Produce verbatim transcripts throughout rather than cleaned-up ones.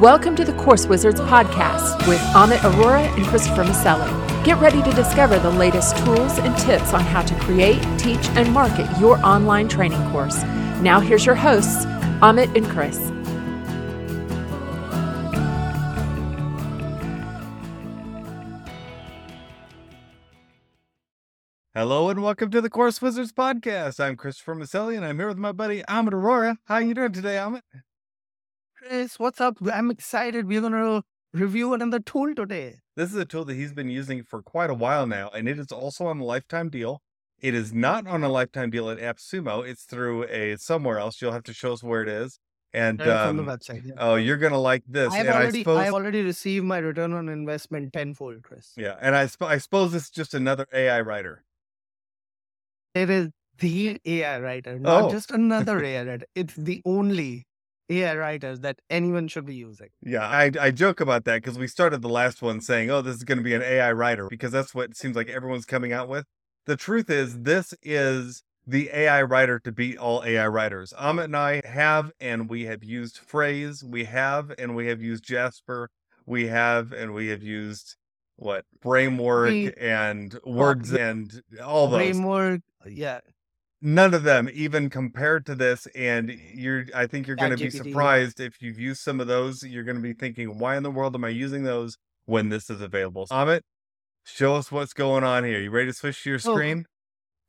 Welcome to the Course Wizards podcast with Amit Arora and Christopher Maselli. Get ready to discover the latest tools and tips on how to create, teach, and market your online training course. Now here's your hosts, Amit and Chris. Hello and welcome to the Course Wizards podcast. I'm Christopher Maselli and I'm here with my buddy Amit Arora. How are you doing today, Amit? Chris, what's up? I'm excited. We're going to review another tool today. This is a tool that he's been using for quite a while now, and it is also on a lifetime deal. It is not on a lifetime deal at AppSumo. It's through a somewhere else. You'll have to show us where it is. And um, from the website. Yeah. Oh, you're going to like this. I've and already, I suppose... I've already received my return on investment tenfold, Chris. Yeah, and I, sp- I suppose it's just another A I writer. It is the A I writer, not oh. just another A I writer. It's the only A I writers that anyone should be using. Yeah, I, I joke about that because we started the last one saying, oh, this is going to be an A I writer because that's what it seems like everyone's coming out with. The truth is this is the A I writer to beat all A I writers. Amit and I have and we have used Phrase. We have and we have used Jasper. We have and we have used what? Framework we, and words we, and all those. Framework, yeah. None of them even compared to this, and you're I think you're going to be surprised if you've used some of those. You're going to be thinking, why in the world am I using those when this is available? So, Amit, show us what's going on here. You ready to switch to your so, screen?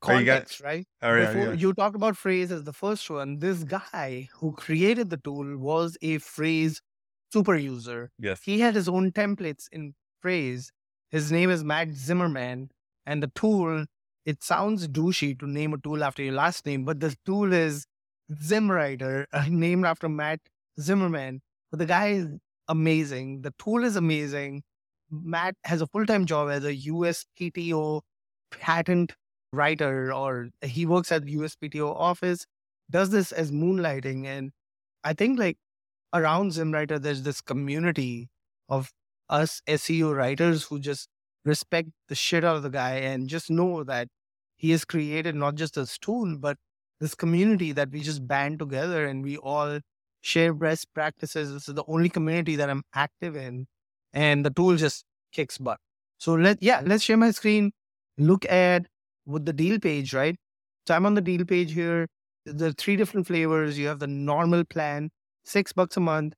Context, you got... right? All right. Before, yeah. You talk about Phrase as the first one. This guy who created the tool was a Phrase super user. Yes. He had his own templates in Phrase. His name is Matt Zimmerman, and the tool... It sounds douchey to name a tool after your last name, but this tool is Zimmwriter, named after Matt Zimmerman. But the guy is amazing. The tool is amazing. Matt has a full-time job as a U S P T O patent writer, or he works at the U S P T O office, does this as moonlighting. And I think like around Zimmwriter, there's this community of us S E O writers who just respect the shit out of the guy and just know that he has created not just this tool, but this community that we just band together and we all share best practices. This is the only community that I'm active in, and the tool just kicks butt. So let yeah, let's share my screen. Look at with the deal page, right? So I'm on the deal page here. There are three different flavors. You have the normal plan, six bucks a month,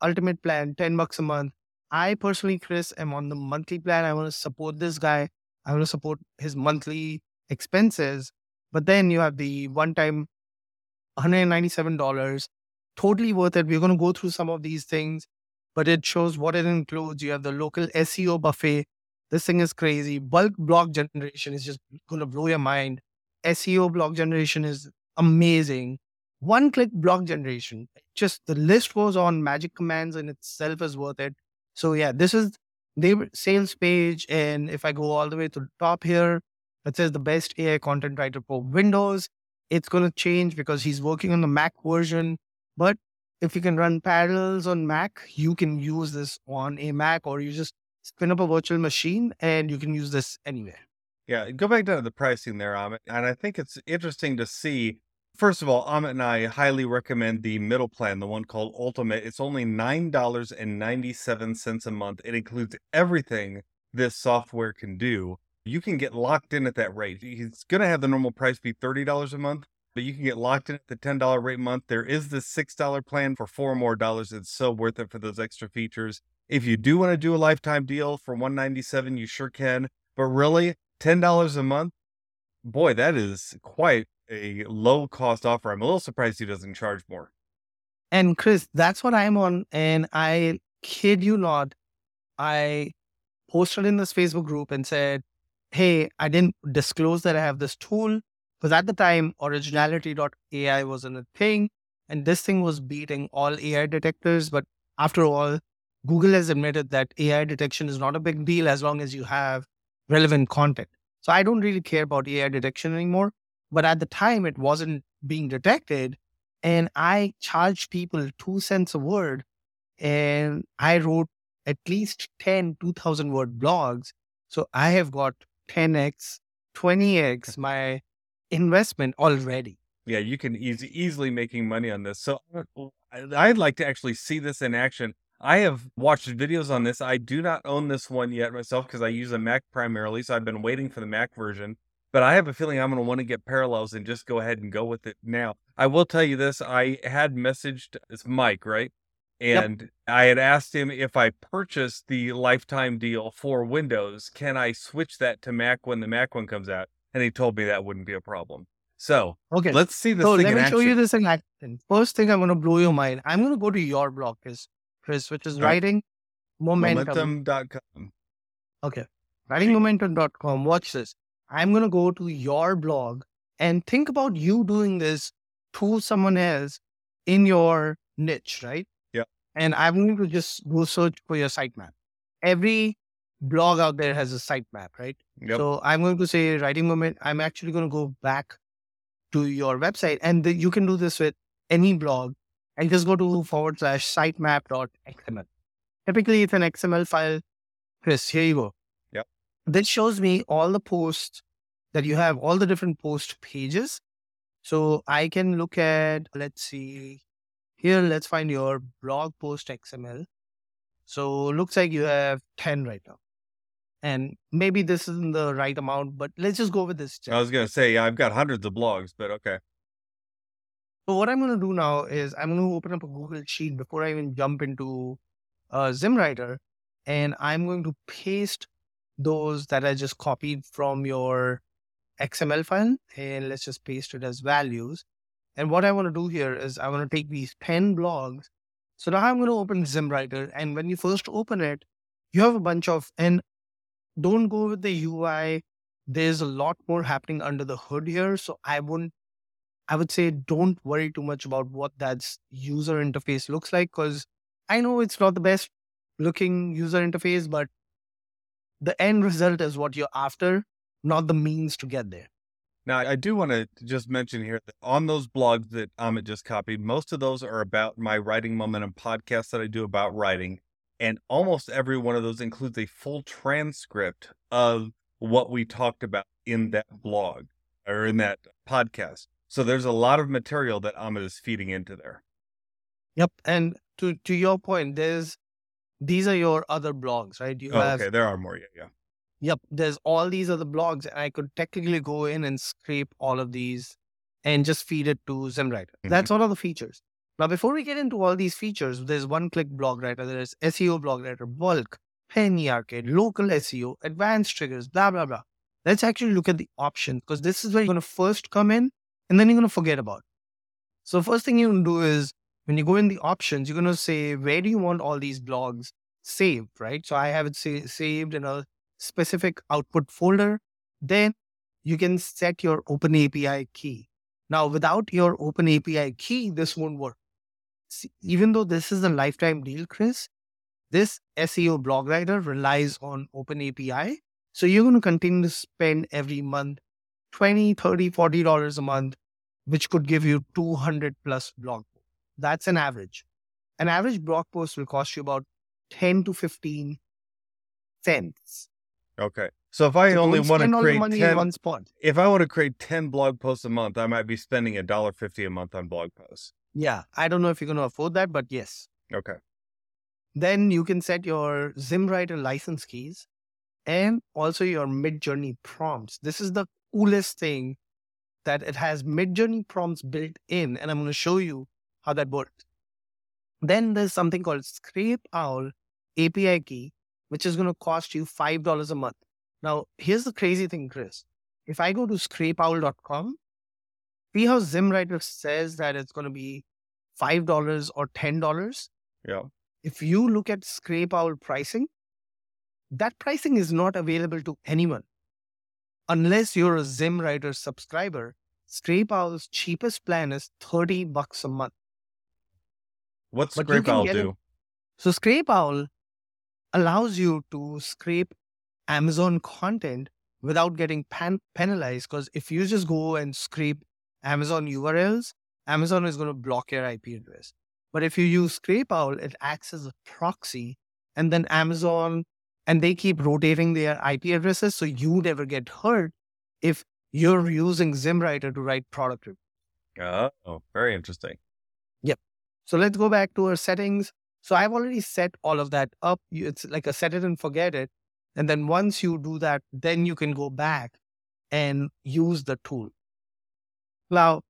ultimate plan, ten bucks a month. I personally, Chris, am on the monthly plan. I want to support this guy. I want to support his monthly expenses. But then you have the one-time one hundred ninety-seven dollars. Totally worth it. We're going to go through some of these things, but it shows what it includes. You have the local S E O buffet. This thing is crazy. Bulk blog generation is just going to blow your mind. S E O blog generation is amazing. One-click blog generation. Just the list goes on. Magic commands in itself is worth it. So yeah, this is the sales page. And if I go all the way to the top here, it says the best A I content writer for Windows. It's going to change because he's working on the Mac version. But if you can run parallels on Mac, you can use this on a Mac, or you just spin up a virtual machine and you can use this anywhere. Yeah, go back down to the pricing there, Amit. And I think it's interesting to see. First of all, Amit and I highly recommend the middle plan, the one called Ultimate. It's only nine dollars and ninety-seven cents a month. It includes everything this software can do. You can get locked in at that rate. It's going to have the normal price be thirty dollars a month, but you can get locked in at the ten dollars rate a month. There is this six dollars plan for four more dollars. It's so worth it for those extra features. If you do want to do a lifetime deal for one hundred ninety-seven dollars, you sure can. But really, ten dollars a month, boy, that is quite a low cost offer. I'm a little surprised he doesn't charge more. And Chris, that's what I'm on. And I kid you not, I posted in this Facebook group and said, hey, I didn't disclose that I have this tool because at the time originality dot A I wasn't a thing. And this thing was beating all A I detectors. But after all, Google has admitted that A I detection is not a big deal as long as you have relevant content. So I don't really care about A I detection anymore. But at the time, it wasn't being detected. And I charged people two cents a word. And I wrote at least ten two thousand word blogs. So I have got ten x, twenty x my investment already. Yeah, you can easy, easily making money on this. So I'd like to actually see this in action. I have watched videos on this. I do not own this one yet myself because I use a Mac primarily, so I've been waiting for the Mac version. But I have a feeling I'm going to want to get Parallels and just go ahead and go with it now. I will tell you this. I had messaged, it's Mike, right? And yep. I had asked him if I purchased the lifetime deal for Windows, can I switch that to Mac when the Mac one comes out? And he told me that wouldn't be a problem. So okay, let's see this so thing in action. Let me show you this in action. First thing, I'm going to blow your mind. I'm going to go to your blog, Chris, Chris which is writing momentum. momentum dot com. Okay. writing momentum dot com. Watch this. I'm going to go to your blog and think about you doing this to someone else in your niche, right? Yeah. And I'm going to just go search for your sitemap. Every blog out there has a sitemap, right? Yep. So I'm going to say writing moment. I'm actually going to go back to your website, and the, you can do this with any blog, and just go to forward slash sitemap dot X M L. Typically, it's an X M L file. Chris, here you go. Yep. This shows me all the posts that you have, all the different post pages. So I can look at, let's see, here, let's find your blog post X M L. So looks like you have ten right now. And maybe this isn't the right amount, but let's just go with this. Check. I was going to say, yeah, I've got hundreds of blogs, but okay. So what I'm going to do now is I'm going to open up a Google Sheet before I even jump into uh, Zimmwriter. And I'm going to paste those that I just copied from your X M L file. And let's just paste it as values. And what I want to do here is I want to take these ten blogs. So now I'm going to open Zimmwriter. And when you first open it, you have a bunch of... and don't go with the U I. There's a lot more happening under the hood here. So I wouldn't, I would say don't worry too much about what that user interface looks like, because I know it's not the best looking user interface, but the end result is what you're after, not the means to get there. Now, I do want to just mention here that on those blogs that Amit just copied, most of those are about my Writing Momentum podcast that I do about writing. And almost every one of those includes a full transcript of what we talked about in that blog or in that podcast. So there's a lot of material that Amit is feeding into there. Yep. And to, to your point, there's, these are your other blogs, right? You oh, have, okay. There are more. Yeah, yeah. Yep. There's all these other blogs, and I could technically go in and scrape all of these and just feed it to Zimmwriter. Mm-hmm. That's one of the features. Now, before we get into all these features, there's one-click blog writer, there's S E O blog writer, bulk, penny arcade, local S E O, advanced triggers, blah, blah, blah. Let's actually look at the options, because this is where you're going to first come in, and then you're going to forget about it. So first thing you're going to do is, when you go in the options, you're going to say, where do you want all these blogs saved, right? So I have it sa- saved in a specific output folder. Then you can set your OpenAI key. Now, without your OpenAI key, this won't work. See, even though this is a lifetime deal, Chris, this S E O blog writer relies on OpenAI. So you're going to continue to spend every month twenty, thirty, forty dollars a month, which could give you two hundred plus blog posts. That's an average. An average blog post will cost you about ten to fifteen cents. Okay. So if I so only want to create ten, if I want to create ten blog posts a month, I might be spending one dollar fifty a month on blog posts. Yeah, I don't know if you're going to afford that, but yes. Okay. Then you can set your Zimmwriter license keys and also your Midjourney prompts. This is the coolest thing, that it has Midjourney prompts built in, and I'm going to show you how that works. Then there's something called Scrape Owl A P I key, which is going to cost you five dollars a month. Now, here's the crazy thing, Chris. If I go to scrape owl dot com, see how Zimmwriter says that it's going to be five dollars or ten dollars? Yeah. If you look at Scrape Owl pricing, that pricing is not available to anyone. Unless you're a Zimmwriter subscriber, Scrape Owl's cheapest plan is thirty bucks a month. What's but Scrape Owl do? It. So Scrape Owl allows you to scrape Amazon content without getting pan- penalized, because if you just go and scrape Amazon U R Ls, Amazon is going to block your I P address. But if you use Scrape Owl, it acts as a proxy, and then Amazon, and they keep rotating their I P addresses, so you never get hurt if you're using Zimmwriter to write product reviews. Oh, very interesting. Yep. So let's go back to our settings. So I've already set all of that up. It's like a set it and forget it. And then once you do that, then you can go back and use the tool. Now,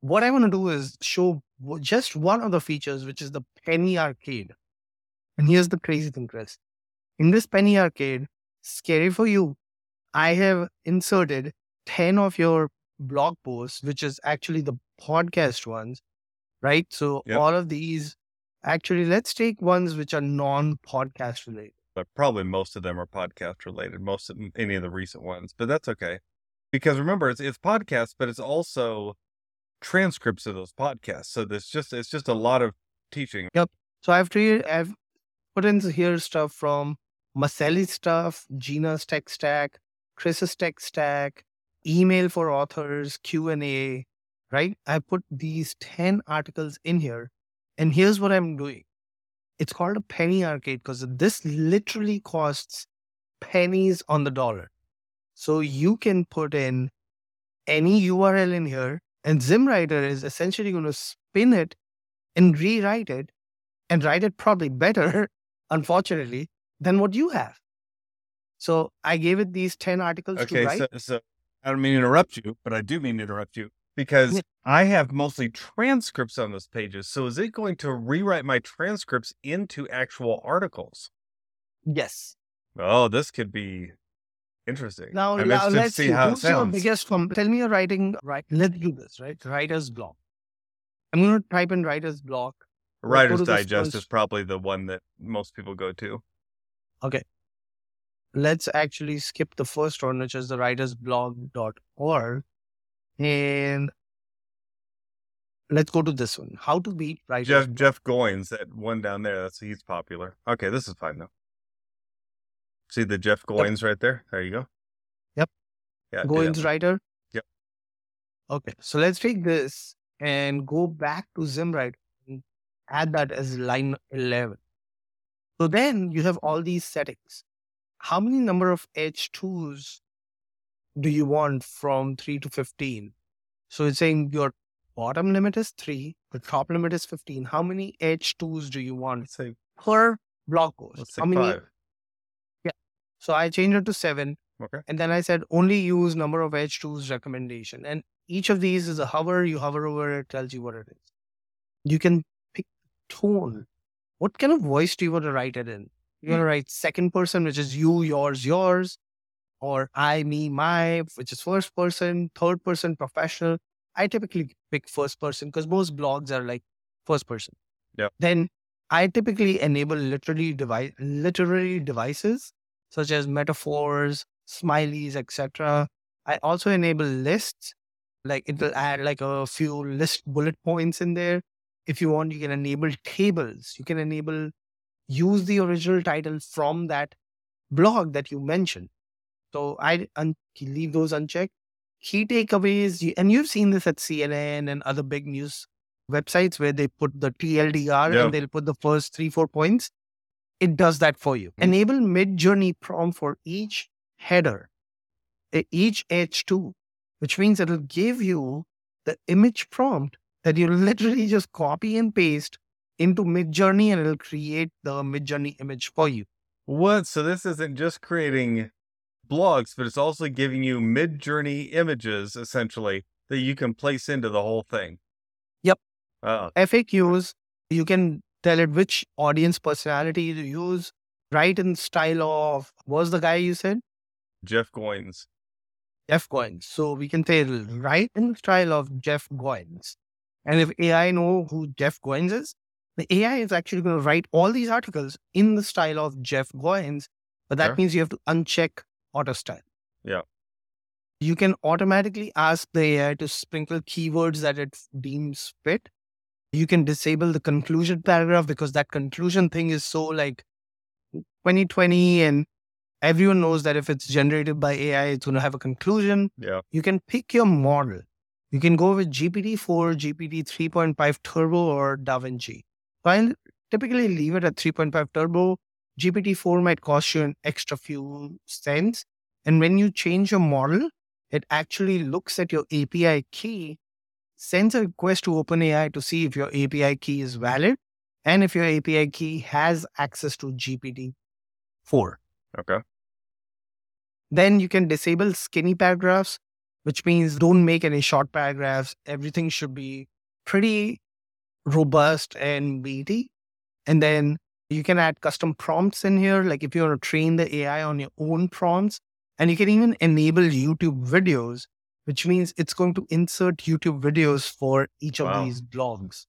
what I want to do is show just one of the features, which is the penny arcade. And here's the crazy thing, Chris. In this penny arcade, scary for you, I have inserted ten of your blog posts, which is actually the podcast ones, right? So yep. all of these, actually, let's take ones which are non-podcast related. But probably most of them are podcast related, most of any of the recent ones, but that's okay. Because remember, it's, it's podcasts, but it's also transcripts of those podcasts. So there's just, it's just a lot of teaching. Yep. So I've, treated, I've put in here stuff from Maselli's stuff, Gina's tech stack, Chris's tech stack, email for authors, Q and A, right? I put these ten articles in here, and here's what I'm doing. It's called a penny arcade because this literally costs pennies on the dollar. So you can put in any U R L in here, and Zimmwriter is essentially going to spin it and rewrite it and write it probably better, unfortunately, than what you have. So I gave it these ten articles okay, to write. Okay, so, so I don't mean to interrupt you, but I do mean to interrupt you because yeah. I have mostly transcripts on those pages. So is it going to rewrite my transcripts into actual articles? Yes. Oh, this could be interesting. Now, I'm now let's see how it sounds. Biggest from, tell me you're writing, right? Let's do this, right? Writer's block. I'm going to type in writer's block. Writer's Digest is probably the one that most people go to. Okay. Let's actually skip the first one, which is the writers blog dot org. And let's go to this one. How to beat writers. Jeff, Jeff Goins, that one down there. That's he's popular. Okay, this is fine though. See the Jeff Goins yep. right there? There you go. Yep. Yeah, Goins yeah. Writer. Yep. Okay, so let's take this and go back to Zimmwriter and add that as line eleven. So then you have all these settings. How many number of H twos do you want from three to fifteen? So it's saying your bottom limit is three, the top limit is fifteen. How many H twos do you want say, per blog post? Let's say how many? Five. Yeah. So I changed it to seven. Okay. And then I said only use number of H twos recommendation. And each of these is a hover. You hover over it, it tells you what it is. You can pick tone. What kind of voice do you want to write it in? You want to write second person, which is you, yours, yours, or I, me, my, which is first person, third person, professional. I typically pick first person because most blogs are like first person. Yeah. Then I typically enable literary, device, literary devices such as metaphors, smileys, et cetera. I also enable lists, like it will add like a few list bullet points in there. If you want, you can enable tables. You can enable use the original title from that blog that you mentioned. So I un- leave those unchecked. Key takeaways, and you've seen this at C N N and other big news websites where they put the T L D R yeah. and they'll put the first three, four points. It does that for you. Mm-hmm. Enable Midjourney prompt for each header, each H two, which means it'll give you the image prompt that you literally just copy and paste into Midjourney, and it'll create the Midjourney image for you. What? So this isn't just creating blogs, but it's also giving you Midjourney images, essentially, that you can place into the whole thing. Yep. Oh. F A Qs, you can tell it which audience personality to use, right in style of, what was the guy you said? Jeff Goins. Jeff Goins. So we can say right in the style of Jeff Goins. And if A I know who Jeff Goins is, the A I is actually going to write all these articles in the style of Jeff Goins, but that sure. means you have to uncheck auto style. Yeah. You can automatically ask the A I to sprinkle keywords that it deems fit. You can disable the conclusion paragraph because that conclusion thing is so like twenty twenty and everyone knows that if it's generated by A I, it's going to have a conclusion. Yeah. You can pick your model. You can go with G P T four, G P T three point five Turbo or DaVinci. So I'll typically leave it at three point five Turbo. G P T four might cost you an extra few cents. And when you change your model, it actually looks at your A P I key, sends a request to OpenAI to see if your A P I key is valid, and if your A P I key has access to G P T four. Okay. Then you can disable skinny paragraphs, which means don't make any short paragraphs. Everything should be pretty robust and meaty. And then you can add custom prompts in here. Like if you want to train the A I on your own prompts, and you can even enable YouTube videos, which means it's going to insert YouTube videos for each of wow. these blogs.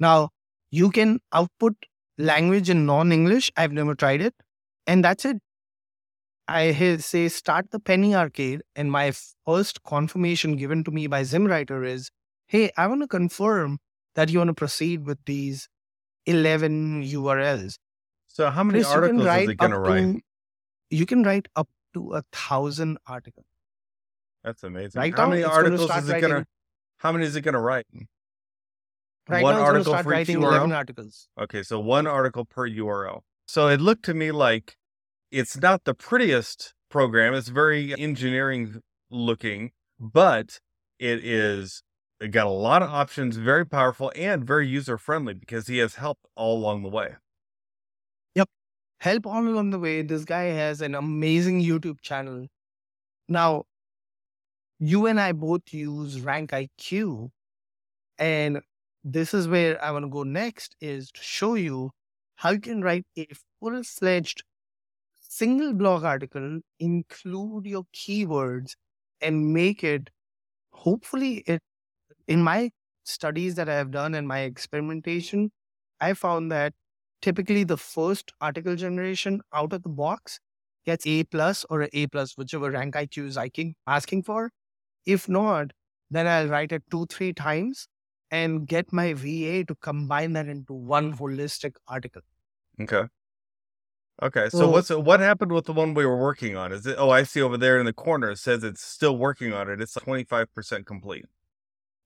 Now, you can output language in non-English. I've never tried it. And that's it. I say start the penny arcade, and my first confirmation given to me by Zimmwriter is, hey, I want to confirm that you want to proceed with these eleven U R Ls. So how many Chris, articles is it going to write? You can write up to a thousand articles. That's amazing. Right how now, many articles is it going to, how many is it going to write? Right one now, it's article start for each U R L? eleven articles. Okay, so one article per U R L. So it looked to me like it's not the prettiest program. It's very engineering looking, but it is, it got a lot of options, very powerful and very user-friendly because he has help all along the way. Yep. Help all along the way. This guy has an amazing YouTube channel. Now, you and I both use Rank I Q, and this is where I want to go next, is to show you how you can write a full-fledged single blog article, include your keywords, and make it, hopefully, it. In my studies that I have done and my experimentation, I found that typically the first article generation out of the box gets A plus or an A plus, whichever Rank I Q is asking for. If not, then I'll write it two, three times and get my V A to combine that into one holistic article. Okay. Okay. So, so what's what happened with the one we were working on? Is it? Oh, I see over there in the corner. It says it's still working on it. It's twenty-five percent complete.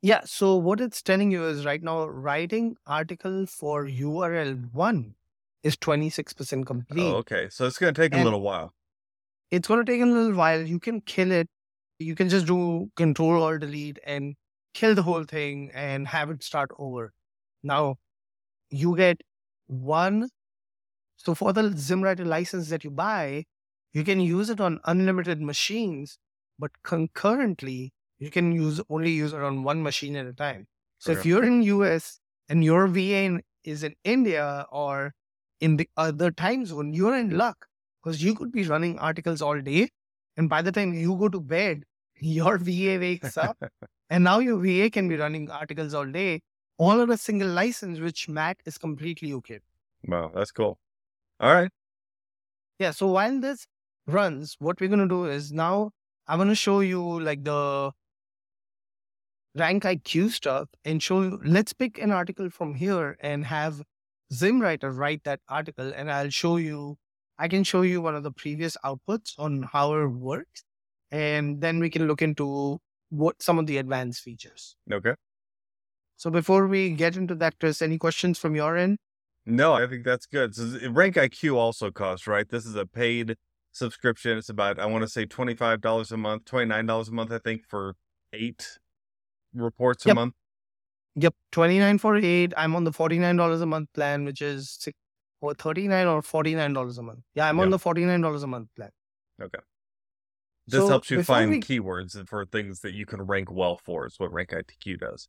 Yeah, so what it's telling you is right now, writing article for U R L one is twenty-six percent complete. Oh, okay. So it's going to take and a little while. It's going to take a little while. You can kill it. You can just do control or delete and kill the whole thing and have it start over. Now, you get one. So for the Zimmwriter license that you buy, you can use it on unlimited machines, but concurrently, you can use only use it on one machine at a time. So okay. if you're in U S and your V A is in India or in the other time zone, you're in luck because you could be running articles all day. And by the time you go to bed, your V A wakes up and now your V A can be running articles all day, all on a single license, which Matt is completely okay with. Wow, that's cool. All right. Yeah. So while this runs, what we're going to do is now I want to show you like the Rank I Q stuff and show you, let's pick an article from here and have Zimmwriter write that article. And I'll show you, I can show you one of the previous outputs on how it works. And then we can look into what some of the advanced features. Okay. So before we get into that, Chris, any questions from your end? No, I think that's good. So Rank I Q also costs, right? This is a paid subscription. It's about, I want to say twenty-five dollars a month, twenty-nine dollars a month, I think, for eight reports a yep. month. Yep, twenty-nine for eight. I'm on the forty-nine dollars a month plan, which is six, or thirty-nine dollars or forty-nine dollars a month. Yeah, I'm yep. on the forty-nine dollars a month plan. Okay. This so helps you find we... keywords for things that you can rank well for, is what Rank I Q does.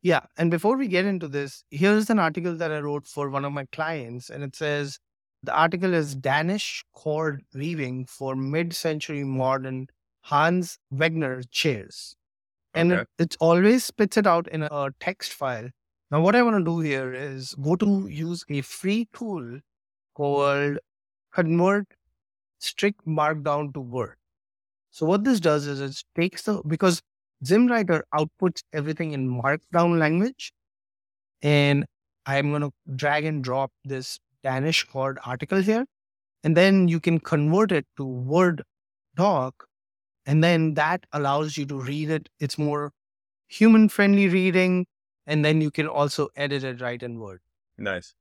Yeah, and before we get into this, here's an article that I wrote for one of my clients, and it says, the article is Danish Cord Weaving for Mid-Century Modern Hans Wegner Chairs. And okay. it, it always spits it out in a, a text file. Now, what I want to do here is go to use a free tool called Convert Strict Markdown to Word. So what this does is it takes the, because Zimmwriter outputs everything in markdown language. And I'm going to drag and drop this Danish Cord article here, and then you can convert it to Word doc, and then that allows you to read it. It's more human friendly reading, and then you can also edit it right in Word. Nice.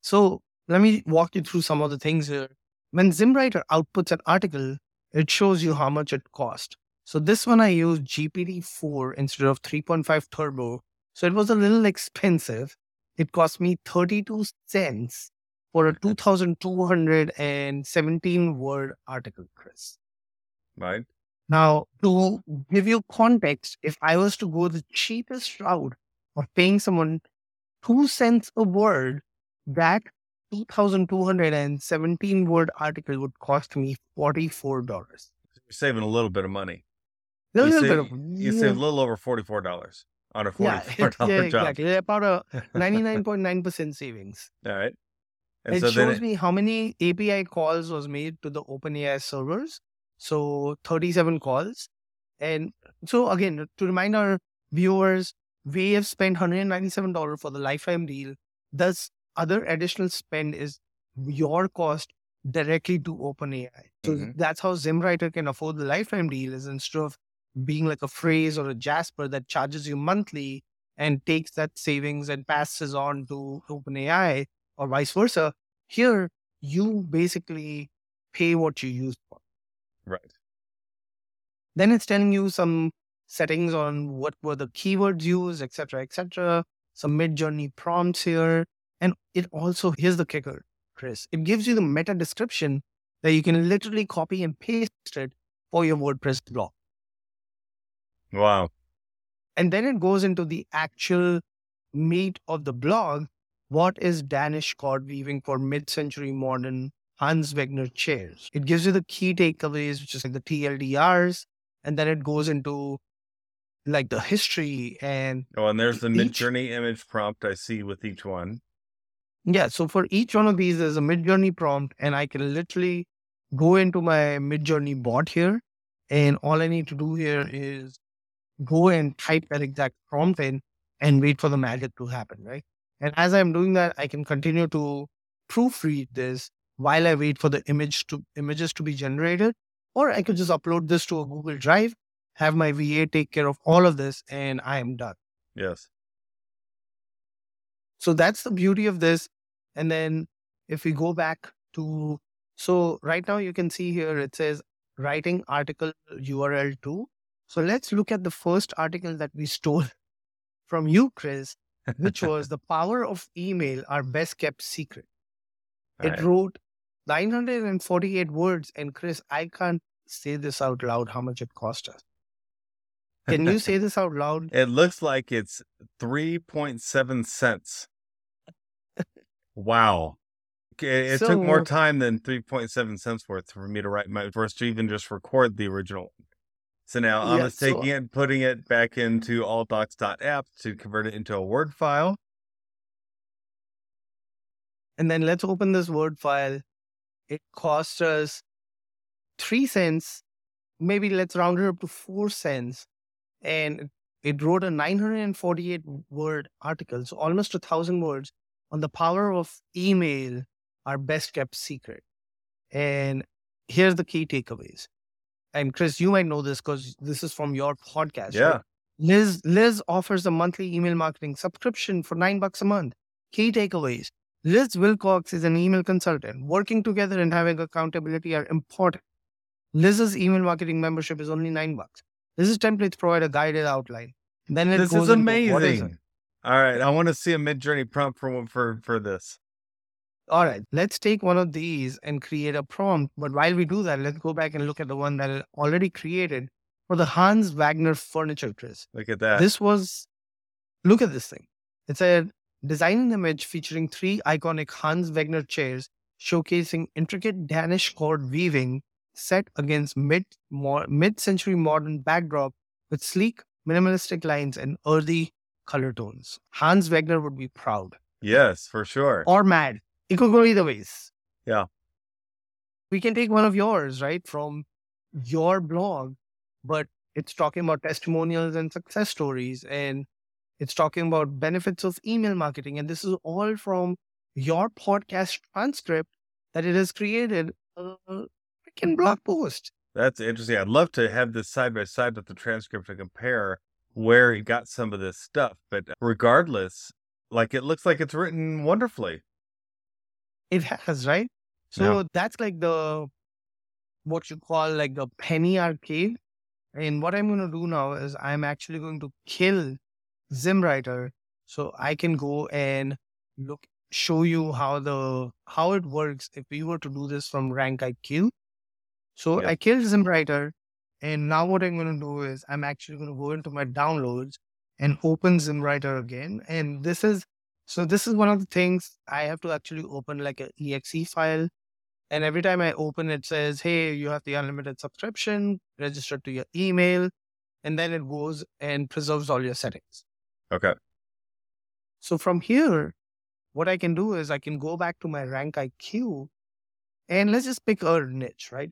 So let me walk you through some of the things here. When Zimmwriter outputs an article, it shows you how much it cost. So this one I used G P T four instead of three point five turbo. So it was a little expensive. It cost me thirty-two cents for a two thousand two hundred seventeen word article, Chris. Right. Now, to give you context, if I was to go the cheapest route of paying someone two cents a word, that two thousand two hundred seventeen word article would cost me forty-four dollars. You're saving a little bit of money. A little save, bit of money. You save a little over forty-four dollars on a forty-four dollars yeah, yeah, job. Exactly. About a ninety-nine point nine percent savings. All right. And it so shows it, me how many A P I calls was made to the OpenAI servers. So thirty-seven calls. And so again, to remind our viewers, we have spent one hundred ninety-seven dollars for the lifetime deal. Thus, other additional spend is your cost directly to OpenAI. So mm-hmm. that's how Zimmwriter can afford the lifetime deal, is instead of being like a Phrase or a Jasper that charges you monthly and takes that savings and passes on to OpenAI or vice versa. Here, you basically pay what you use for. Right. Then it's telling you some settings on what were the keywords used, et cetera, et cetera. Some Midjourney prompts here. And it also, here's the kicker, Chris, it gives you the meta description that you can literally copy and paste it for your WordPress blog. Wow. And then it goes into the actual meat of the blog. What is Danish cord weaving for mid-century modern Hans Wegner chairs? It gives you the key takeaways, which is like the T L D Rs. And then it goes into like the history and... Oh, and there's the each... Midjourney image prompt I see with each one. Yeah, so for each one of these, there's a Midjourney prompt, and I can literally go into my Midjourney bot here, and all I need to do here is go and type that exact prompt in and wait for the magic to happen, right? And as I'm doing that, I can continue to proofread this while I wait for the image to images to be generated, or I could just upload this to a Google Drive, have my V A take care of all of this, and I am done. Yes. So that's the beauty of this. And then if we go back to, so right now you can see here, it says writing article U R L two. So let's look at the first article that we stole from you, Chris, which was The Power of Email, Our Best Kept Secret. All it right. wrote nine hundred forty-eight words. And Chris, I can't say this out loud, how much it cost us. Can you say this out loud? It looks like it's three point seven cents. Wow. It, it so, took more time than three point seven cents worth for me to write my, for us to even just record the original. So now I'm yeah, just taking so, it, putting it back into alldocs dot app to convert it into a Word file. And then let's open this Word file. It cost us three cents. Maybe let's round it up to four cents. And it wrote a nine hundred forty-eight word article, so almost a thousand words, on the power of email, our best kept secret. And here's the key takeaways. And Chris, you might know this because this is from your podcast. Yeah. Right? Liz, Liz offers a monthly email marketing subscription for nine bucks a month. Key takeaways. Liz Wilcox is an email consultant. Working together and having accountability are important. Liz's email marketing membership is only nine bucks. Liz's templates provide a guided outline. Then it this goes is amazing. Into, is it? All right, I want to see a Midjourney prompt for for for this. All right, let's take one of these and create a prompt. But while we do that, let's go back and look at the one that I already created for the Hans Wagner furniture dress. Look at that. This was, look at this thing. It said, design an image featuring three iconic Hans Wegner chairs showcasing intricate Danish cord weaving set against mid, more, mid-century modern backdrop with sleek, minimalistic lines and earthy color tones. Hans Wegner would be proud. Yes, for sure. Or mad. It could go either ways. Yeah. We can take one of yours, right, from your blog, but it's talking about testimonials and success stories, and it's talking about benefits of email marketing, and this is all from your podcast transcript that it has created uh, in blog post. That's interesting. I'd love to have this side by side with the transcript to compare where he got some of this stuff. But regardless, like it looks like it's written wonderfully. It has, right? So yeah. That's like the, what you call like the penny arcade. And what I'm going to do now is I'm actually going to kill Zimmwriter so I can go and look show you how the how it works if we were to do this from Rank I Q. So yep. I killed Zimmwriter, and now what I'm going to do is I'm actually going to go into my downloads and open Zimmwriter again. And this is so this is one of the things I have to actually open like an E X E file. And every time I open, it says, hey, you have the unlimited subscription, register to your email. And then it goes and preserves all your settings. Okay. So from here, what I can do is I can go back to my Rank I Q and let's just pick a niche, right?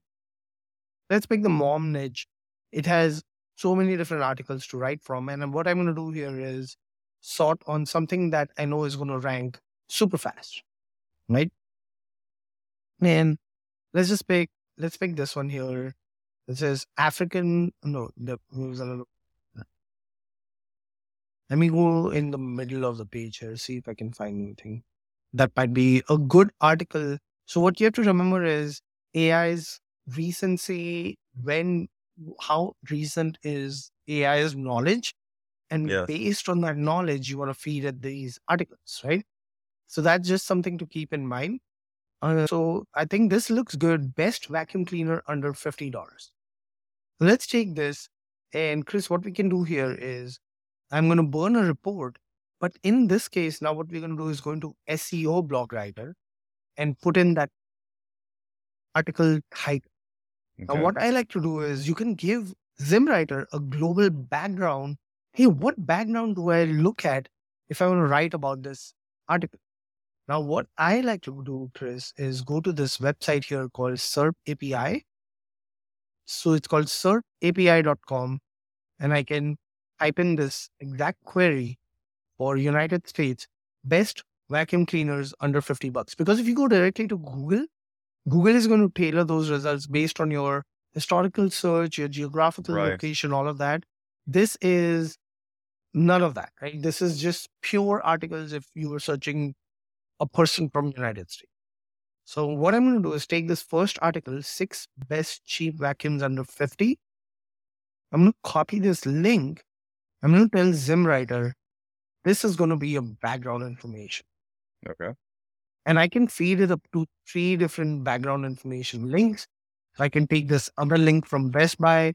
Let's pick the mom niche. It has so many different articles to write from. And what I'm going to do here is sort on something that I know is going to rank super fast, right? And let's just pick, let's pick this one here. It says African, no, the, let me go in the middle of the page here, see if I can find anything. That might be a good article. So what you have to remember is A I's recency, when, how recent is A I's knowledge? And yeah. based on that knowledge, you want to feed it these articles, right? So that's just something to keep in mind. Uh, so I think this looks good. Best vacuum cleaner under fifty dollars. Let's take this. And Chris, what we can do here is I'm going to burn a report. But in this case, now what we're going to do is go into S E O Blog Writer and put in that article title. Okay. Now, what I like to do is you can give Zimmwriter a global background. Hey, what background do I look at if I want to write about this article? Now, what I like to do, Chris, is go to this website here called SERP A P I. So it's called serp A P I dot com. And I can type in this exact query for United States, best vacuum cleaners under fifty bucks. Because if you go directly to Google, Google is going to tailor those results based on your historical search, your geographical right. location, all of that. This is none of that, right? This is just pure articles if you were searching a person from the United States. So what I'm going to do is take this first article, six best cheap vacuums under fifty. I'm going to copy this link. I'm going to tell Zimmwriter, this is going to be your background information. Okay. And I can feed it up to three different background information links. So I can take this other link from Best Buy,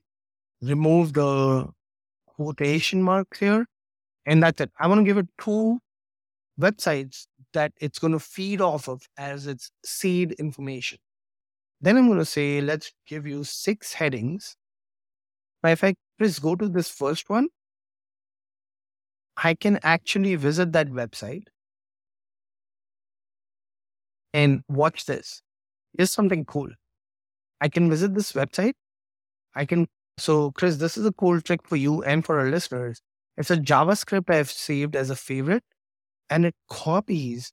remove the quotation marks here, and that's it. I want to give it two websites that it's going to feed off of as its seed information. Then I'm going to say, let's give you six headings. Now, if I just go to this first one, I can actually visit that website and watch this. Here's something cool. I can visit this website. I can, so Chris, this is a cool trick for you and for our listeners. It's a JavaScript I've saved as a favorite. And it copies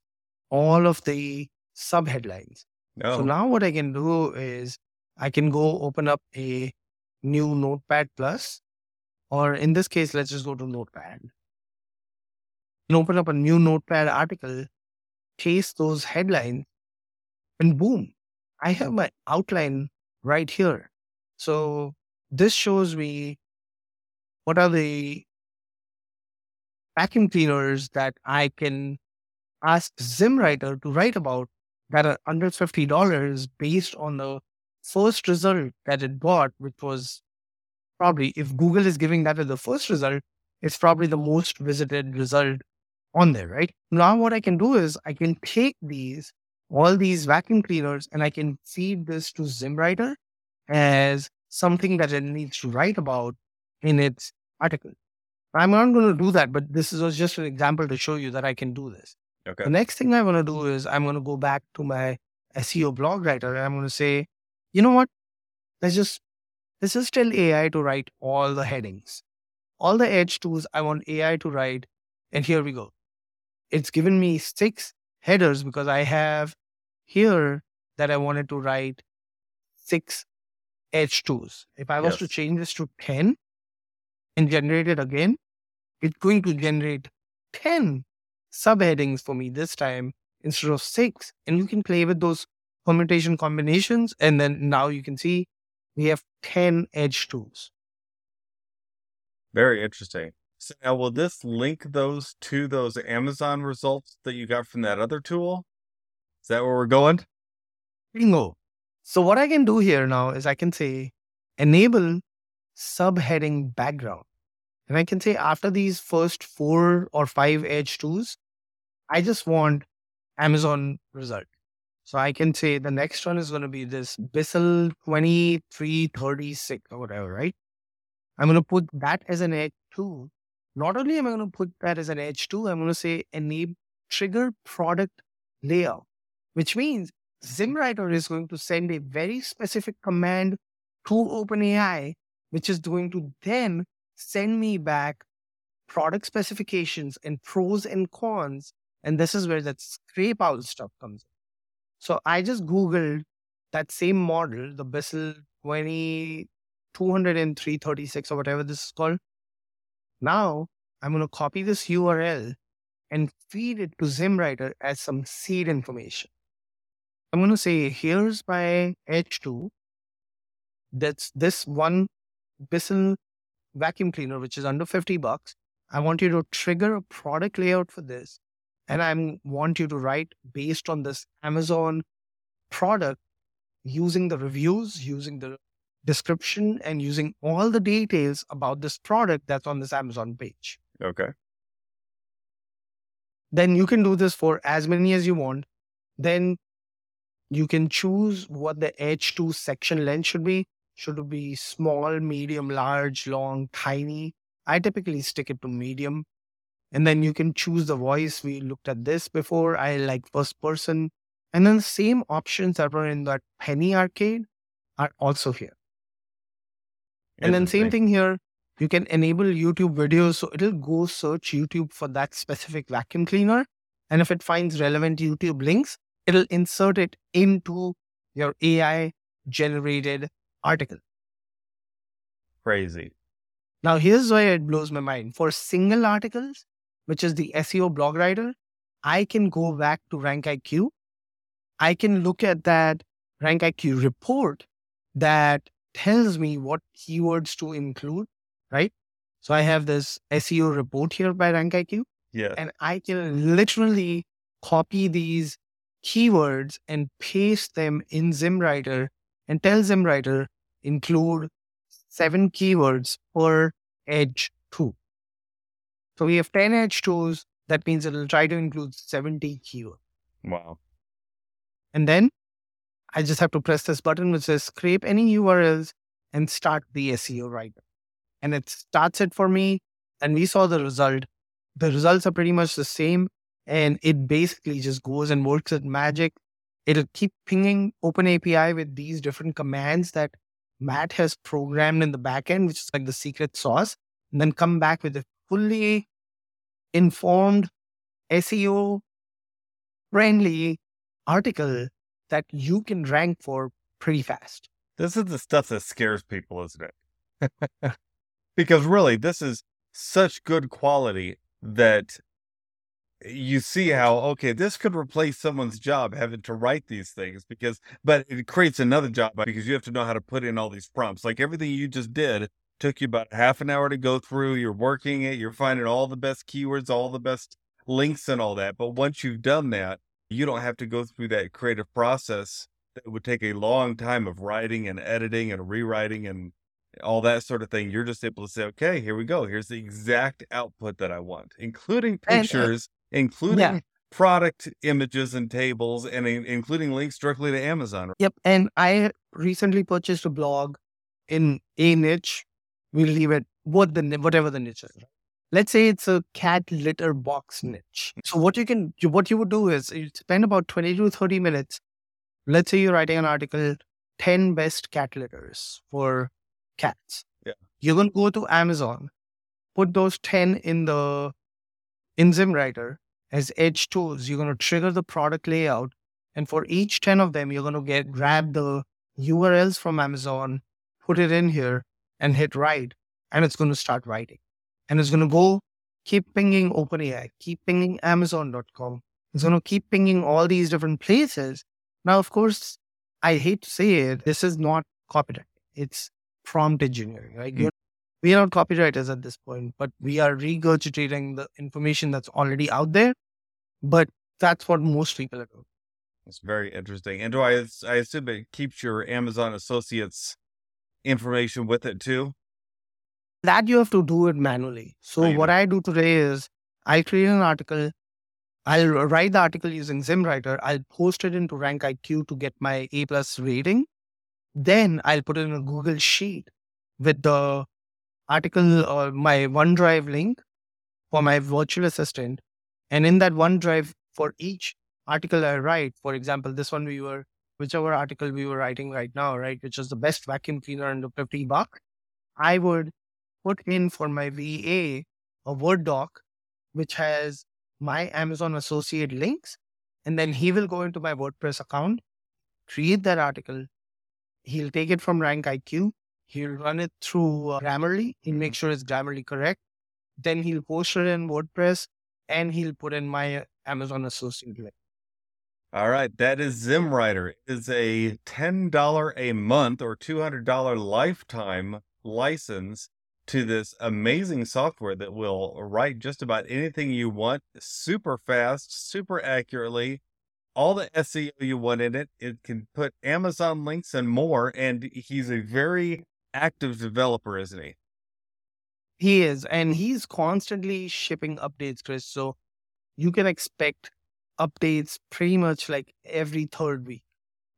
all of the sub-headlines. No. So now what I can do is I can go open up a new Notepad Plus, or in this case, let's just go to Notepad. And open up a new Notepad article, paste those headlines, and boom, I have my outline right here. So this shows me what are the vacuum cleaners that I can ask Zimmwriter to write about that are under fifty dollars based on the first result that it got, which was probably, if Google is giving that as the first result, it's probably the most visited result on there, right? Now what I can do is I can take these, all these vacuum cleaners, and I can feed this to Zimmwriter as something that it needs to write about in its article. I'm not going to do that, but this is just an example to show you that I can do this. Okay. The next thing I want to do is I'm going to go back to my S E O Blog Writer, and I'm going to say, you know what? Let's just let's just tell A I to write all the headings, all the edge tools I want A I to write, and here we go. It's given me six headers because I have here that I wanted to write six edge tools. If I was yes. to change this to ten and generate it again, it's going to generate ten subheadings for me this time instead of six. And you can play with those permutation combinations. And then now you can see we have ten edge tools. Very interesting. So now will this link those to those Amazon results that you got from that other tool? Is that where we're going? Bingo. So what I can do here now is I can say enable subheading background. And I can say after these first four or five H twos, I just want Amazon result. So I can say the next one is going to be this Bissell twenty-three thirty-six or whatever, right? I'm going to put that as an H two. Not only am I going to put that as an H two, I'm going to say enable trigger product layout, which means Zimmwriter is going to send a very specific command to OpenAI, which is going to then send me back product specifications and pros and cons. And this is where that Scrape Owl stuff comes in. So I just Googled that same model, the Bissell twenty two oh three thirty-six or whatever this is called. Now I'm going to copy this U R L and feed it to Zimmwriter as some seed information. I'm going to say, here's my H two. That's this one Bissell vacuum cleaner, which is under fifty bucks. I want you to trigger a product layout for this. And I want you to write based on this Amazon product using the reviews, using the description, and using all the details about this product that's on this Amazon page. Okay. Then you can do this for as many as you want. Then you can choose what the H two section length should be. Should it be small, medium, large, long, tiny? I typically stick it to medium. And then you can choose the voice. We looked at this before. I like first person. And then the same options that were in that penny arcade are also here. And then same thing here. You can enable YouTube videos. So it'll go search YouTube for that specific vacuum cleaner. And if it finds relevant YouTube links, it'll insert it into your A I-generated article. Crazy. Now, here's where it blows my mind. For single articles, which is the S E O blog writer, I can go back to Rank I Q. I can look at that Rank I Q report that tells me what keywords to include, right? So I have this S E O report here by Rank I Q. Yeah. And I can literally copy these keywords and paste them in Zimmwriter and tell Zimmwriter include seven keywords per edge two. So we have ten edge twos. That means it'll try to include seventy keywords. Wow. And then I just have to press this button which says scrape any U R Ls and start the S E O writer. And it starts it for me. And we saw the result. The results are pretty much the same. And it basically just goes and works at magic. It'll keep pinging OpenAI with these different commands that Matt has programmed in the backend, which is like the secret sauce, and then come back with a fully informed S E O-friendly article that you can rank for pretty fast. This is the stuff that scares people, isn't it? Because really, this is such good quality that you see how, okay, this could replace someone's job having to write these things because, but it creates another job because you have to know how to put in all these prompts. Like everything you just did took you about half an hour to go through. You're working it. You're finding all the best keywords, all the best links and all that. But once you've done that, you don't have to go through that creative process that would take a long time of writing and editing and rewriting and all that sort of thing. You're just able to say, okay, here we go. Here's the exact output that I want, including pictures. And- Including yeah. product images and tables and in, including links directly to Amazon. Yep. And I recently purchased a blog in a niche. We'll leave it what the whatever the niche is. Let's say it's a cat litter box niche. So what you can what you would do is you spend about twenty to thirty minutes. Let's say you're writing an article, ten best cat litters for cats. Yeah. You're going to go to Amazon, put those ten in the in Zimmwriter as edge tools. You're going to trigger the product layout. And for each ten of them, you're going to get grab the U R Ls from Amazon, put it in here and hit write. And it's going to start writing. And it's going to go keep pinging OpenAI, keep pinging Amazon dot com. It's going to keep pinging all these different places. Now, of course, I hate to say it, this is not copyright. It's prompt engineering, right? Mm-hmm. we are not copywriters at this point, but we are regurgitating the information that's already out there. But that's what most people are doing. That's very interesting. And do I, I assume it keeps your Amazon Associates information with it too? That you have to do it manually. So I what know. I do today is I create an article. I'll write the article using Zimmwriter. I'll post it into Rank I Q to get my A plus rating. Then I'll put it in a Google Sheet with the article or my OneDrive link for my virtual assistant. And in that OneDrive for each article I write, for example, this one we were, whichever article we were writing right now, right, which is the best vacuum cleaner under fifty bucks, I would put in for my V A a Word doc, which has my Amazon associate links. And then he will go into my WordPress account, create that article. He'll take it from Rank I Q. He'll run it through Grammarly. He'll make sure it's Grammarly correct. Then he'll post it in WordPress and he'll put in my Amazon associate link. All right. That is Zimmwriter. It is a ten dollars a month or two hundred dollars lifetime license to this amazing software that will write just about anything you want, super fast, super accurately, all the S E O you want in it. It can put Amazon links and more. And he's a very active developer, isn't he? He is. And he's constantly shipping updates, Chris. So you can expect updates pretty much like every third week.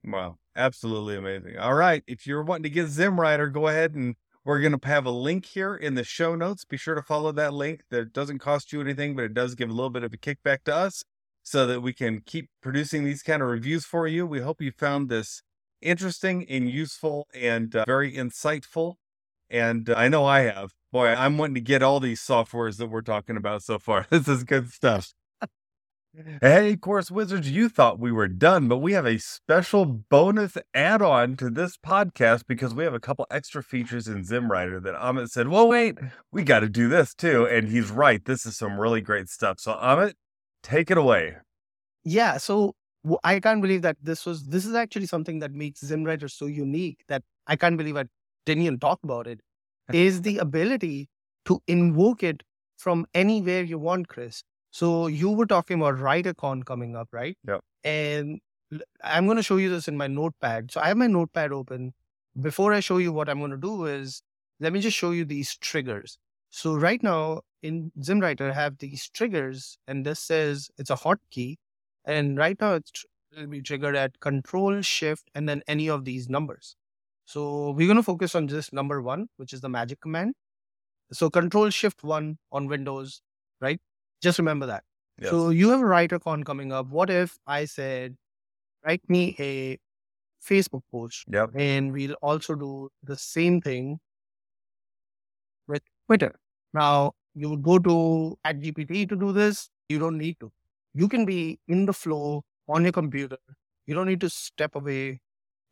Wow. Absolutely amazing. All right. If you're wanting to get Zimmwriter, go ahead and we're going to have a link here in the show notes. Be sure to follow that link. That doesn't cost you anything, but it does give a little bit of a kickback to us so that we can keep producing these kind of reviews for you. We hope you found this interesting and useful and uh, very insightful. And uh, I know I have. Boy, I'm wanting to get all these softwares that we're talking about so far. This is good stuff. Hey, Course Wizards, you thought we were done, but we have a special bonus add-on to this podcast because we have a couple extra features in Zimmwriter that Amit said, well, wait, we got to do this too. And he's right. This is some really great stuff. So Amit, take it away. Yeah. So I can't believe that this was, this is actually something that makes Zimmwriter so unique that I can't believe I didn't even talk about it, is the ability to invoke it from anywhere you want, Chris. So you were talking about WriterCon coming up, right? Yeah. And I'm going to show you this in my notepad. So I have my notepad open. Before I show you what I'm going to do is, let me just show you these triggers. So right now in Zimmwriter, I have these triggers, and this says it's a hotkey. And right now it's tr- it'll be triggered at Control, Shift, and then any of these numbers. So we're going to focus on just number one, which is the magic command. So Control, Shift, one on Windows, right? Just remember that. Yes. So you have a WriterCon coming up. What if I said, write me a Facebook post? Yep. And we'll also do the same thing with Twitter. Now, you would go to at G P T to do this. You don't need to. You can be in the flow on your computer. You don't need to step away.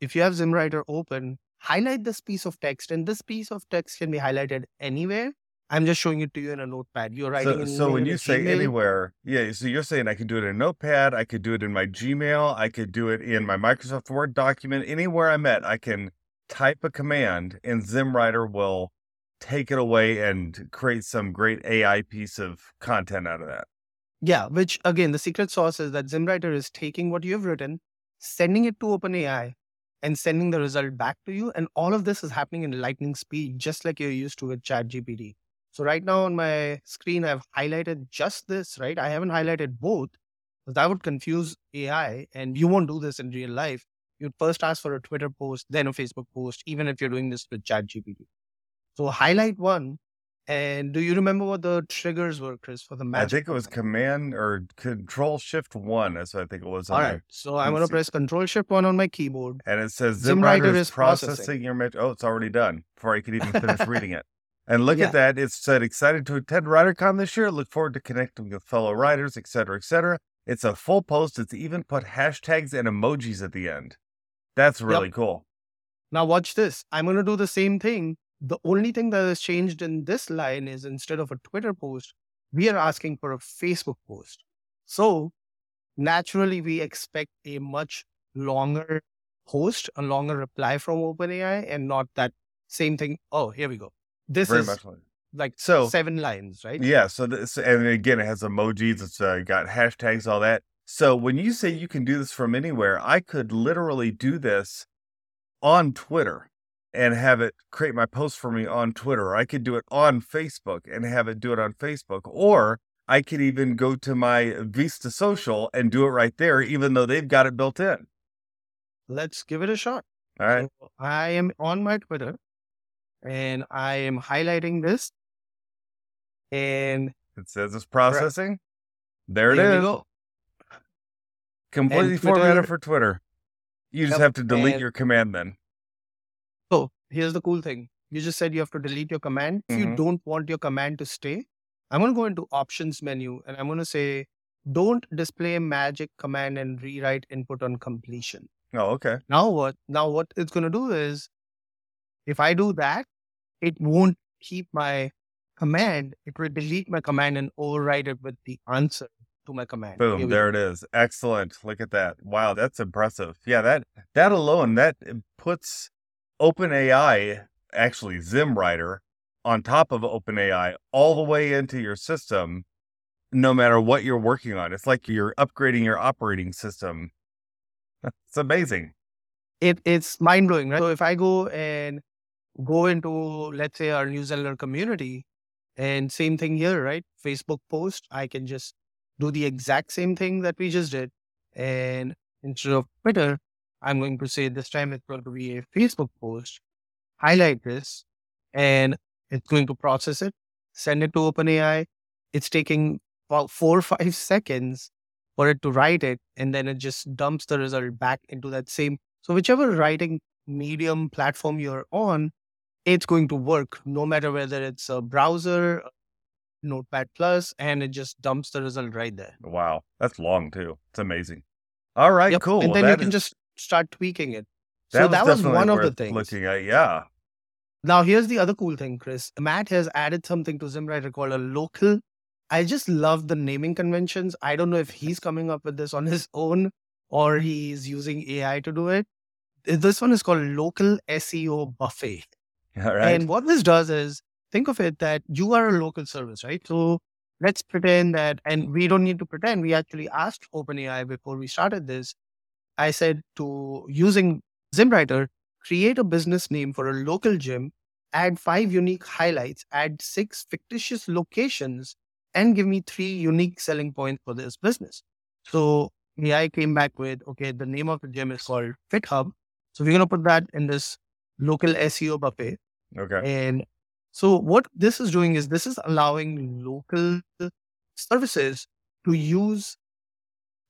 If you have Zimmwriter open, highlight this piece of text. And this piece of text can be highlighted anywhere. I'm just showing it to you in a notepad. You're writing. So, in so when you say Gmail. Anywhere, yeah, so you're saying I could do it in a notepad. I could do it in my Gmail. I could do it in my Microsoft Word document. Anywhere I'm at, I can type a command and Zimmwriter will take it away and create some great A I piece of content out of that. Yeah, which again, the secret sauce is that Zimmwriter is taking what you've written, sending it to OpenAI, and sending the result back to you. And all of this is happening in lightning speed, just like you're used to with ChatGPT. So right now on my screen, I've highlighted just this, right? I haven't highlighted both, because that would confuse A I, and you won't do this in real life. You'd first ask for a Twitter post, then a Facebook post, even if you're doing this with ChatGPT. So highlight one, and do you remember what the triggers were, Chris, for the magic? I think it was command or Control Shift one. That's what I think it was. All right. There. So I'm going to press Control Shift one on my keyboard. And it says Zimmwriter is processing, processing your magic. Oh, it's already done before I could even finish reading it. And look yeah. at that. It said, excited to attend WriterCon this year. Look forward to connecting with fellow writers, et cetera, et cetera. It's a full post. It's even put hashtags and emojis at the end. That's really yep. cool. Now watch this. I'm going to do the same thing. The only thing that has changed in this line is instead of a Twitter post, we are asking for a Facebook post. So naturally, we expect a much longer post, a longer reply from OpenAI, and not that same thing. Oh, here we go. This Very is much like, like so, seven lines, right? Yeah. So, this, and again, it has emojis. It's uh, got hashtags, all that. So when you say you can do this from anywhere, I could literally do this on Twitter and have it create my post for me on Twitter. I could do it on Facebook and have it do it on Facebook. Or I could even go to my Vista Social and do it right there, even though they've got it built in. Let's give it a shot. All right. So I am on my Twitter and I am highlighting this. And it says it's processing. There it there is. Completely formatted for Twitter. You just yep, have to delete your command then. So here's the cool thing. You just said you have to delete your command. If mm-hmm. you don't want your command to stay, I'm going to go into options menu and I'm going to say, don't display magic command and rewrite input on completion. Oh, okay. Now what, now what it's going to do is if I do that, it won't keep my command. It will delete my command and override it with the answer to my command. Boom, there it is. Excellent. Look at that. Wow, that's impressive. Yeah, that that alone, that puts OpenAI, actually Zimmwriter, on top of OpenAI all the way into your system, no matter what you're working on. It's like you're upgrading your operating system. It's amazing. It It's mind-blowing, right? So if I go and go into, let's say, our New Zenler community, and same thing here, right? Facebook post, I can just do the exact same thing that we just did. And instead of Twitter, I'm going to say this time it's going to be a Facebook post, highlight this, and it's going to process it, send it to OpenAI. It's taking about four or five seconds for it to write it, and then it just dumps the result back into that same. So whichever writing medium platform you're on, it's going to work no matter whether it's a browser, Notepad Plus, and it just dumps the result right there. Wow. That's long too. It's amazing. All right, yep. Cool. And then well, you can is... just start tweaking it. That so that was, was one of the things. Looking at, yeah. Now here's the other cool thing, Chris. Matt has added something to Zimmwriter called a local. I just love the naming conventions. I don't know if he's coming up with this on his own or he's using A I to do it. This one is called local S E O buffet. All right. And what this does is, think of it that you are a local service, right? So let's pretend that, and we don't need to pretend, we actually asked OpenAI before we started this. I said to using Zimmwriter, create a business name for a local gym, add five unique highlights, add six fictitious locations, and give me three unique selling points for this business. So A I came back with, okay, the name of the gym is called Fit Hub. So we're going to put that in this local S E O buffet. Okay. And so what this is doing is this is allowing local services to use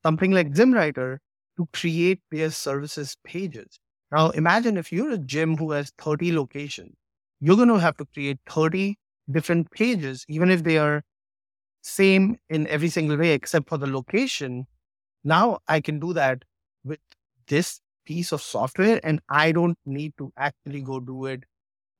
something like Zimmwriter to create their services pages. Now, imagine if you're a gym who has thirty locations, you're going to have to create thirty different pages, even if they are same in every single way, except for the location. Now I can do that with this piece of software, and I don't need to actually go do it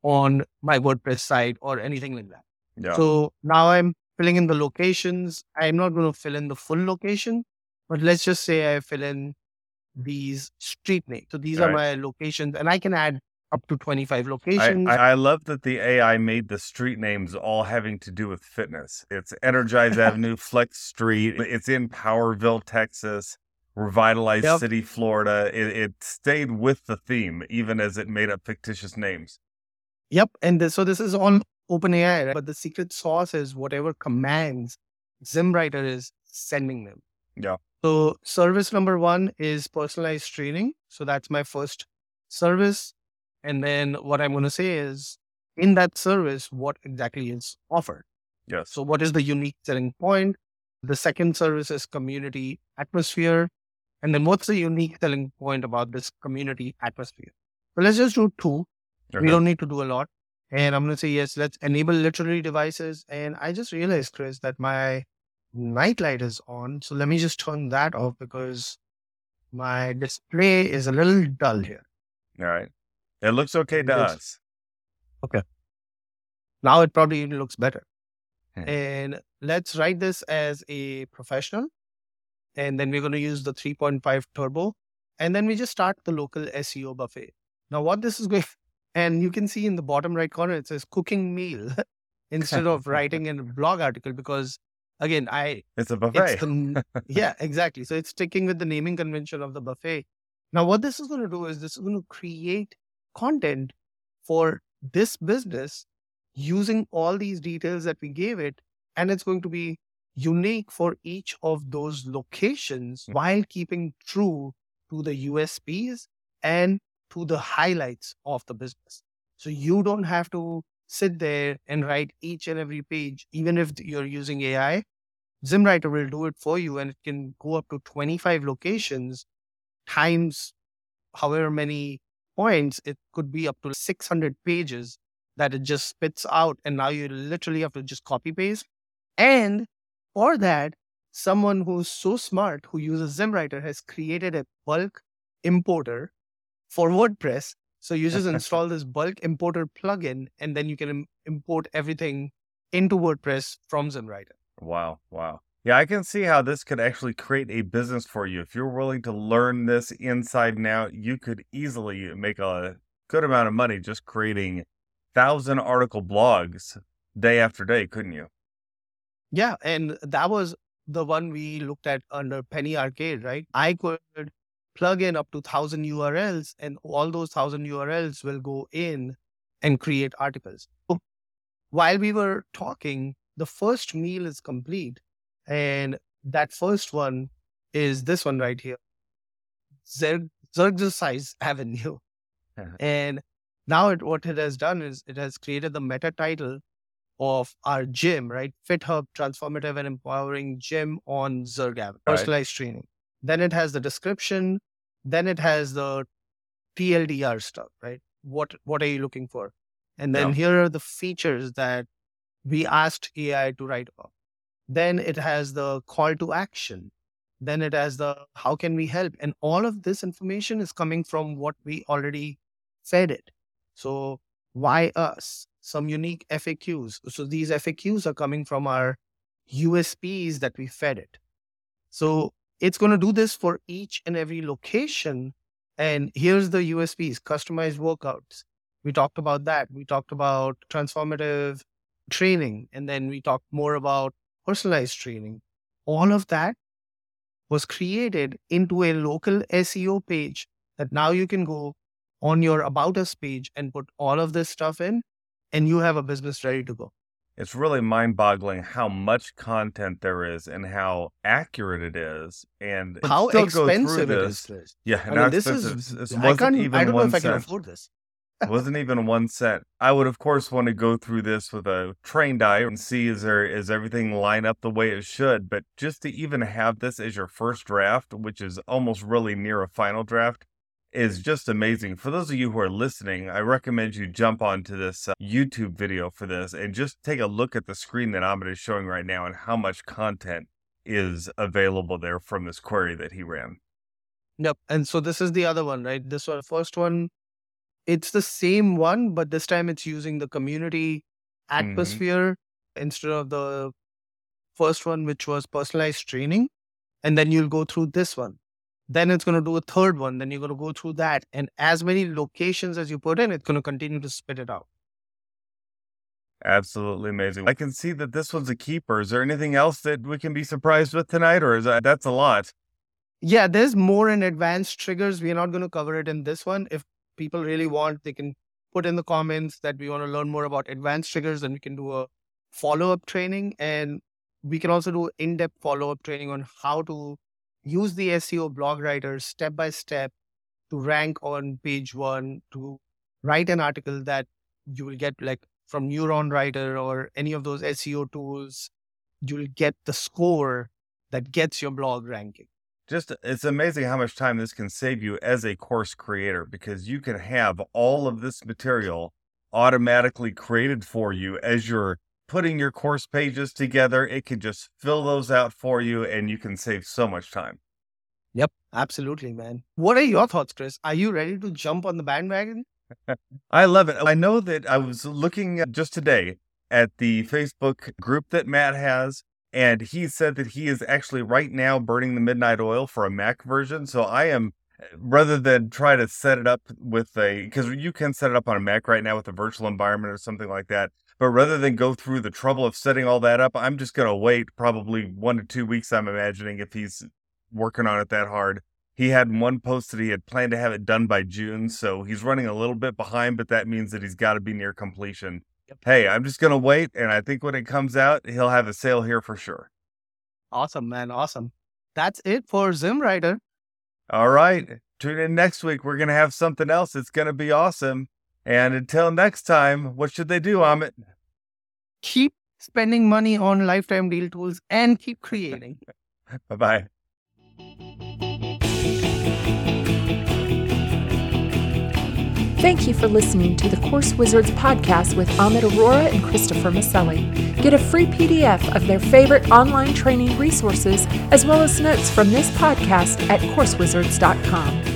on my WordPress site or anything like that. Yeah. So now I'm filling in the locations. I'm not going to fill in the full location, but let's just say I fill in these street names. So these All are right. my locations, and I can add up to twenty-five locations. I, I love that the A I made the street names all having to do with fitness. It's Energize Avenue, Flex Street. It's in Powerville, Texas, Revitalized yep. City, Florida. It, it stayed with the theme, even as it made up fictitious names. Yep. And this, so this is on OpenAI, right? But the secret sauce is whatever commands Zimmwriter is sending them. Yeah. So service number one is personalized training. So that's my first service. And then what I'm going to say is, in that service, what exactly is offered? Yes. So what is the unique selling point? The second service is community atmosphere. And then what's the unique selling point about this community atmosphere? So let's just do two. Okay. We don't need to do a lot. And I'm going to say, yes, let's enable literary devices. And I just realized, Chris, that my nightlight is on. So let me just turn that off because my display is a little dull here. All right. It looks okay to looks, us. Okay. Now it probably looks better. Hmm. And let's write this as a professional. And then we're going to use the three point five turbo. And then we just start the local S E O buffet. Now what this is going And you can see in the bottom right corner, it says cooking meal instead of writing in a blog article, because again, I... It's a buffet. It's the, yeah, exactly. So it's sticking with the naming convention of the buffet. Now, what this is going to do is this is going to create content for this business using all these details that we gave it. And it's going to be unique for each of those locations while keeping true to the U S Ps and to the highlights of the business. So you don't have to sit there and write each and every page. Even if you're using A I, Zimmwriter will do it for you, and it can go up to twenty-five locations times however many points. It could be up to six hundred pages that it just spits out, and now you literally have to just copy paste. And for that, someone who's so smart who uses Zimmwriter has created a bulk importer for WordPress. So you just install this bulk importer plugin, and then you can im- import everything into WordPress from Zimmwriter. Wow, wow. Yeah, I can see how this could actually create a business for you. If you're willing to learn this inside and out, you could easily make a good amount of money just creating thousand article blogs day after day, couldn't you? Yeah, and that was the one we looked at under Penny Arcade, right? I could plug in up to one thousand U R Ls, and all those one thousand U R Ls will go in and create articles. So while we were talking, the first meal is complete. And that first one is this one right here, Zer- Xerxes Avenue. Uh-huh. And now it, what it has done is it has created the meta title of our gym, right? FitHub, transformative and empowering gym on Xerxes Avenue, personalized right. training. Then it has the description. Then it has the T L D R stuff, right? What What are you looking for? And then yeah. here are the features that we asked A I to write about. Then it has the call to action. Then it has the how can we help? And all of this information is coming from what we already fed it. So why us? Some unique F A Qs. So these F A Qs are coming from our U S Ps that we fed it. So it's going to do this for each and every location. And here's the U S Ps, customized workouts. We talked about that. We talked about transformative training. And then we talked more about personalized training. All of that was created into a local S E O page that now you can go on your About Us page and put all of this stuff in, and you have a business ready to go. It's really mind-boggling how much content there is and how accurate it is, and how expensive it is. Yeah, I mean, this is. This I can't. Even I don't know if cent. I can afford this. It wasn't even one cent. I would, of course, want to go through this with a trained eye and see is there is everything lined up the way it should. But just to even have this as your first draft, which is almost really near a final draft, is just amazing. For those of you who are listening, I recommend you jump onto this uh, YouTube video for this and just take a look at the screen that Amit is showing right now and how much content is available there from this query that he ran. Yep. And so this is the other one, right? This one, first one, it's the same one, but this time it's using the community atmosphere mm-hmm. instead of the first one, which was personalized training. And then you'll go through this one. Then it's going to do a third one. Then you're going to go through that. And as many locations as you put in, it's going to continue to spit it out. Absolutely amazing. I can see that this one's a keeper. Is there anything else that we can be surprised with tonight? Or is that, that's a lot? Yeah, there's more in advanced triggers. We're not going to cover it in this one. If people really want, they can put in the comments that we want to learn more about advanced triggers, and we can do a follow-up training. And we can also do in-depth follow-up training on how to use the S E O blog writer step by step to rank on page one, to write an article that you will get like from Neuron Writer or any of those S E O tools. You'll get the score that gets your blog ranking. Just, it's amazing how much time this can save you as a course creator, because you can have all of this material automatically created for you as you're putting your course pages together. It can just fill those out for you, and you can save so much time. Yep, absolutely, man. What are your thoughts, Chris? Are you ready to jump on the bandwagon? I love it. I know that I was looking just today at the Facebook group that Matt has, and he said that he is actually right now burning the midnight oil for a Mac version. So I am rather than try to set it up with a, because you can set it up on a Mac right now with a virtual environment or something like that. But rather than go through the trouble of setting all that up, I'm just going to wait probably one to two weeks, I'm imagining, if he's working on it that hard. He had one post that he had planned to have it done by June, so he's running a little bit behind, but that means that he's got to be near completion. Yep. Hey, I'm just going to wait, and I think when it comes out, he'll have a sale here for sure. Awesome, man. Awesome. That's it for Zimmwriter. All right. Tune in next week. We're going to have something else. It's going to be awesome. And until next time, what should they do, Amit? Keep spending money on lifetime deal tools and keep creating. Bye-bye. Thank you for listening to the Course Wizards podcast with Amit Arora and Christopher Maselli. Get a free P D F of their favorite online training resources as well as notes from this podcast at course wizards dot com.